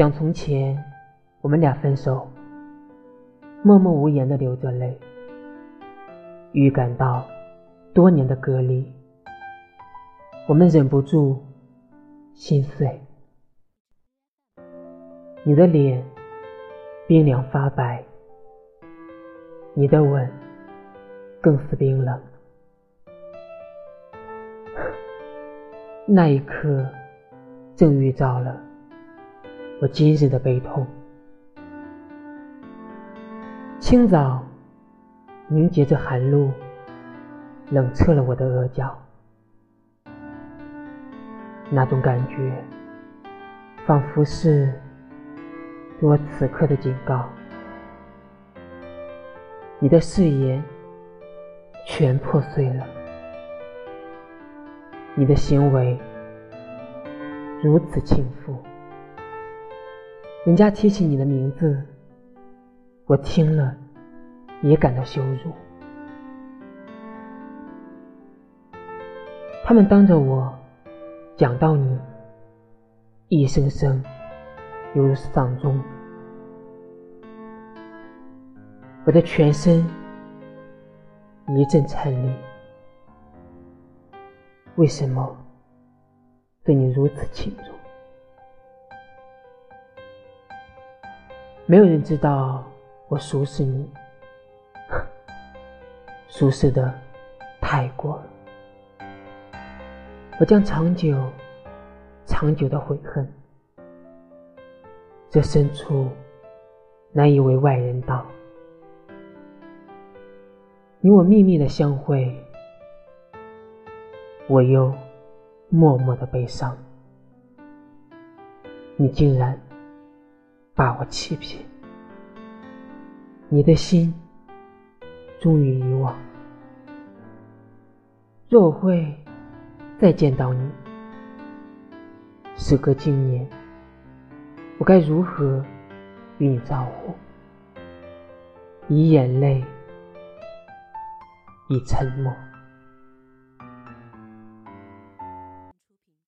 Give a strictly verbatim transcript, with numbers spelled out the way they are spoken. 想从前我们俩分手，默默无言地流着泪，预感到多年的隔离，我们忍不住心碎。你的脸冰凉发白，你的吻更是冰冷。那一刻正预兆了我今日的悲痛。清早凝结着寒露，冷彻了我的额角，那种感觉仿佛是我此刻的警告。你的誓言全破碎了，你的行为如此轻浮。人家提起你的名字，我听了也感到羞辱。他们当着我讲到你，一声声犹如丧钟，我的全身一阵颤栗。为什么对你如此情重？没有人知道我熟识你，熟识的太过了。我将长久长久的悔恨，这深处难以为外人道。你我秘密的相会，我又默默的悲伤。你竟然把我欺骗，你的心终于遗忘。若我会再见到你，时隔今年，我该如何与你招呼？以眼泪，以沉默。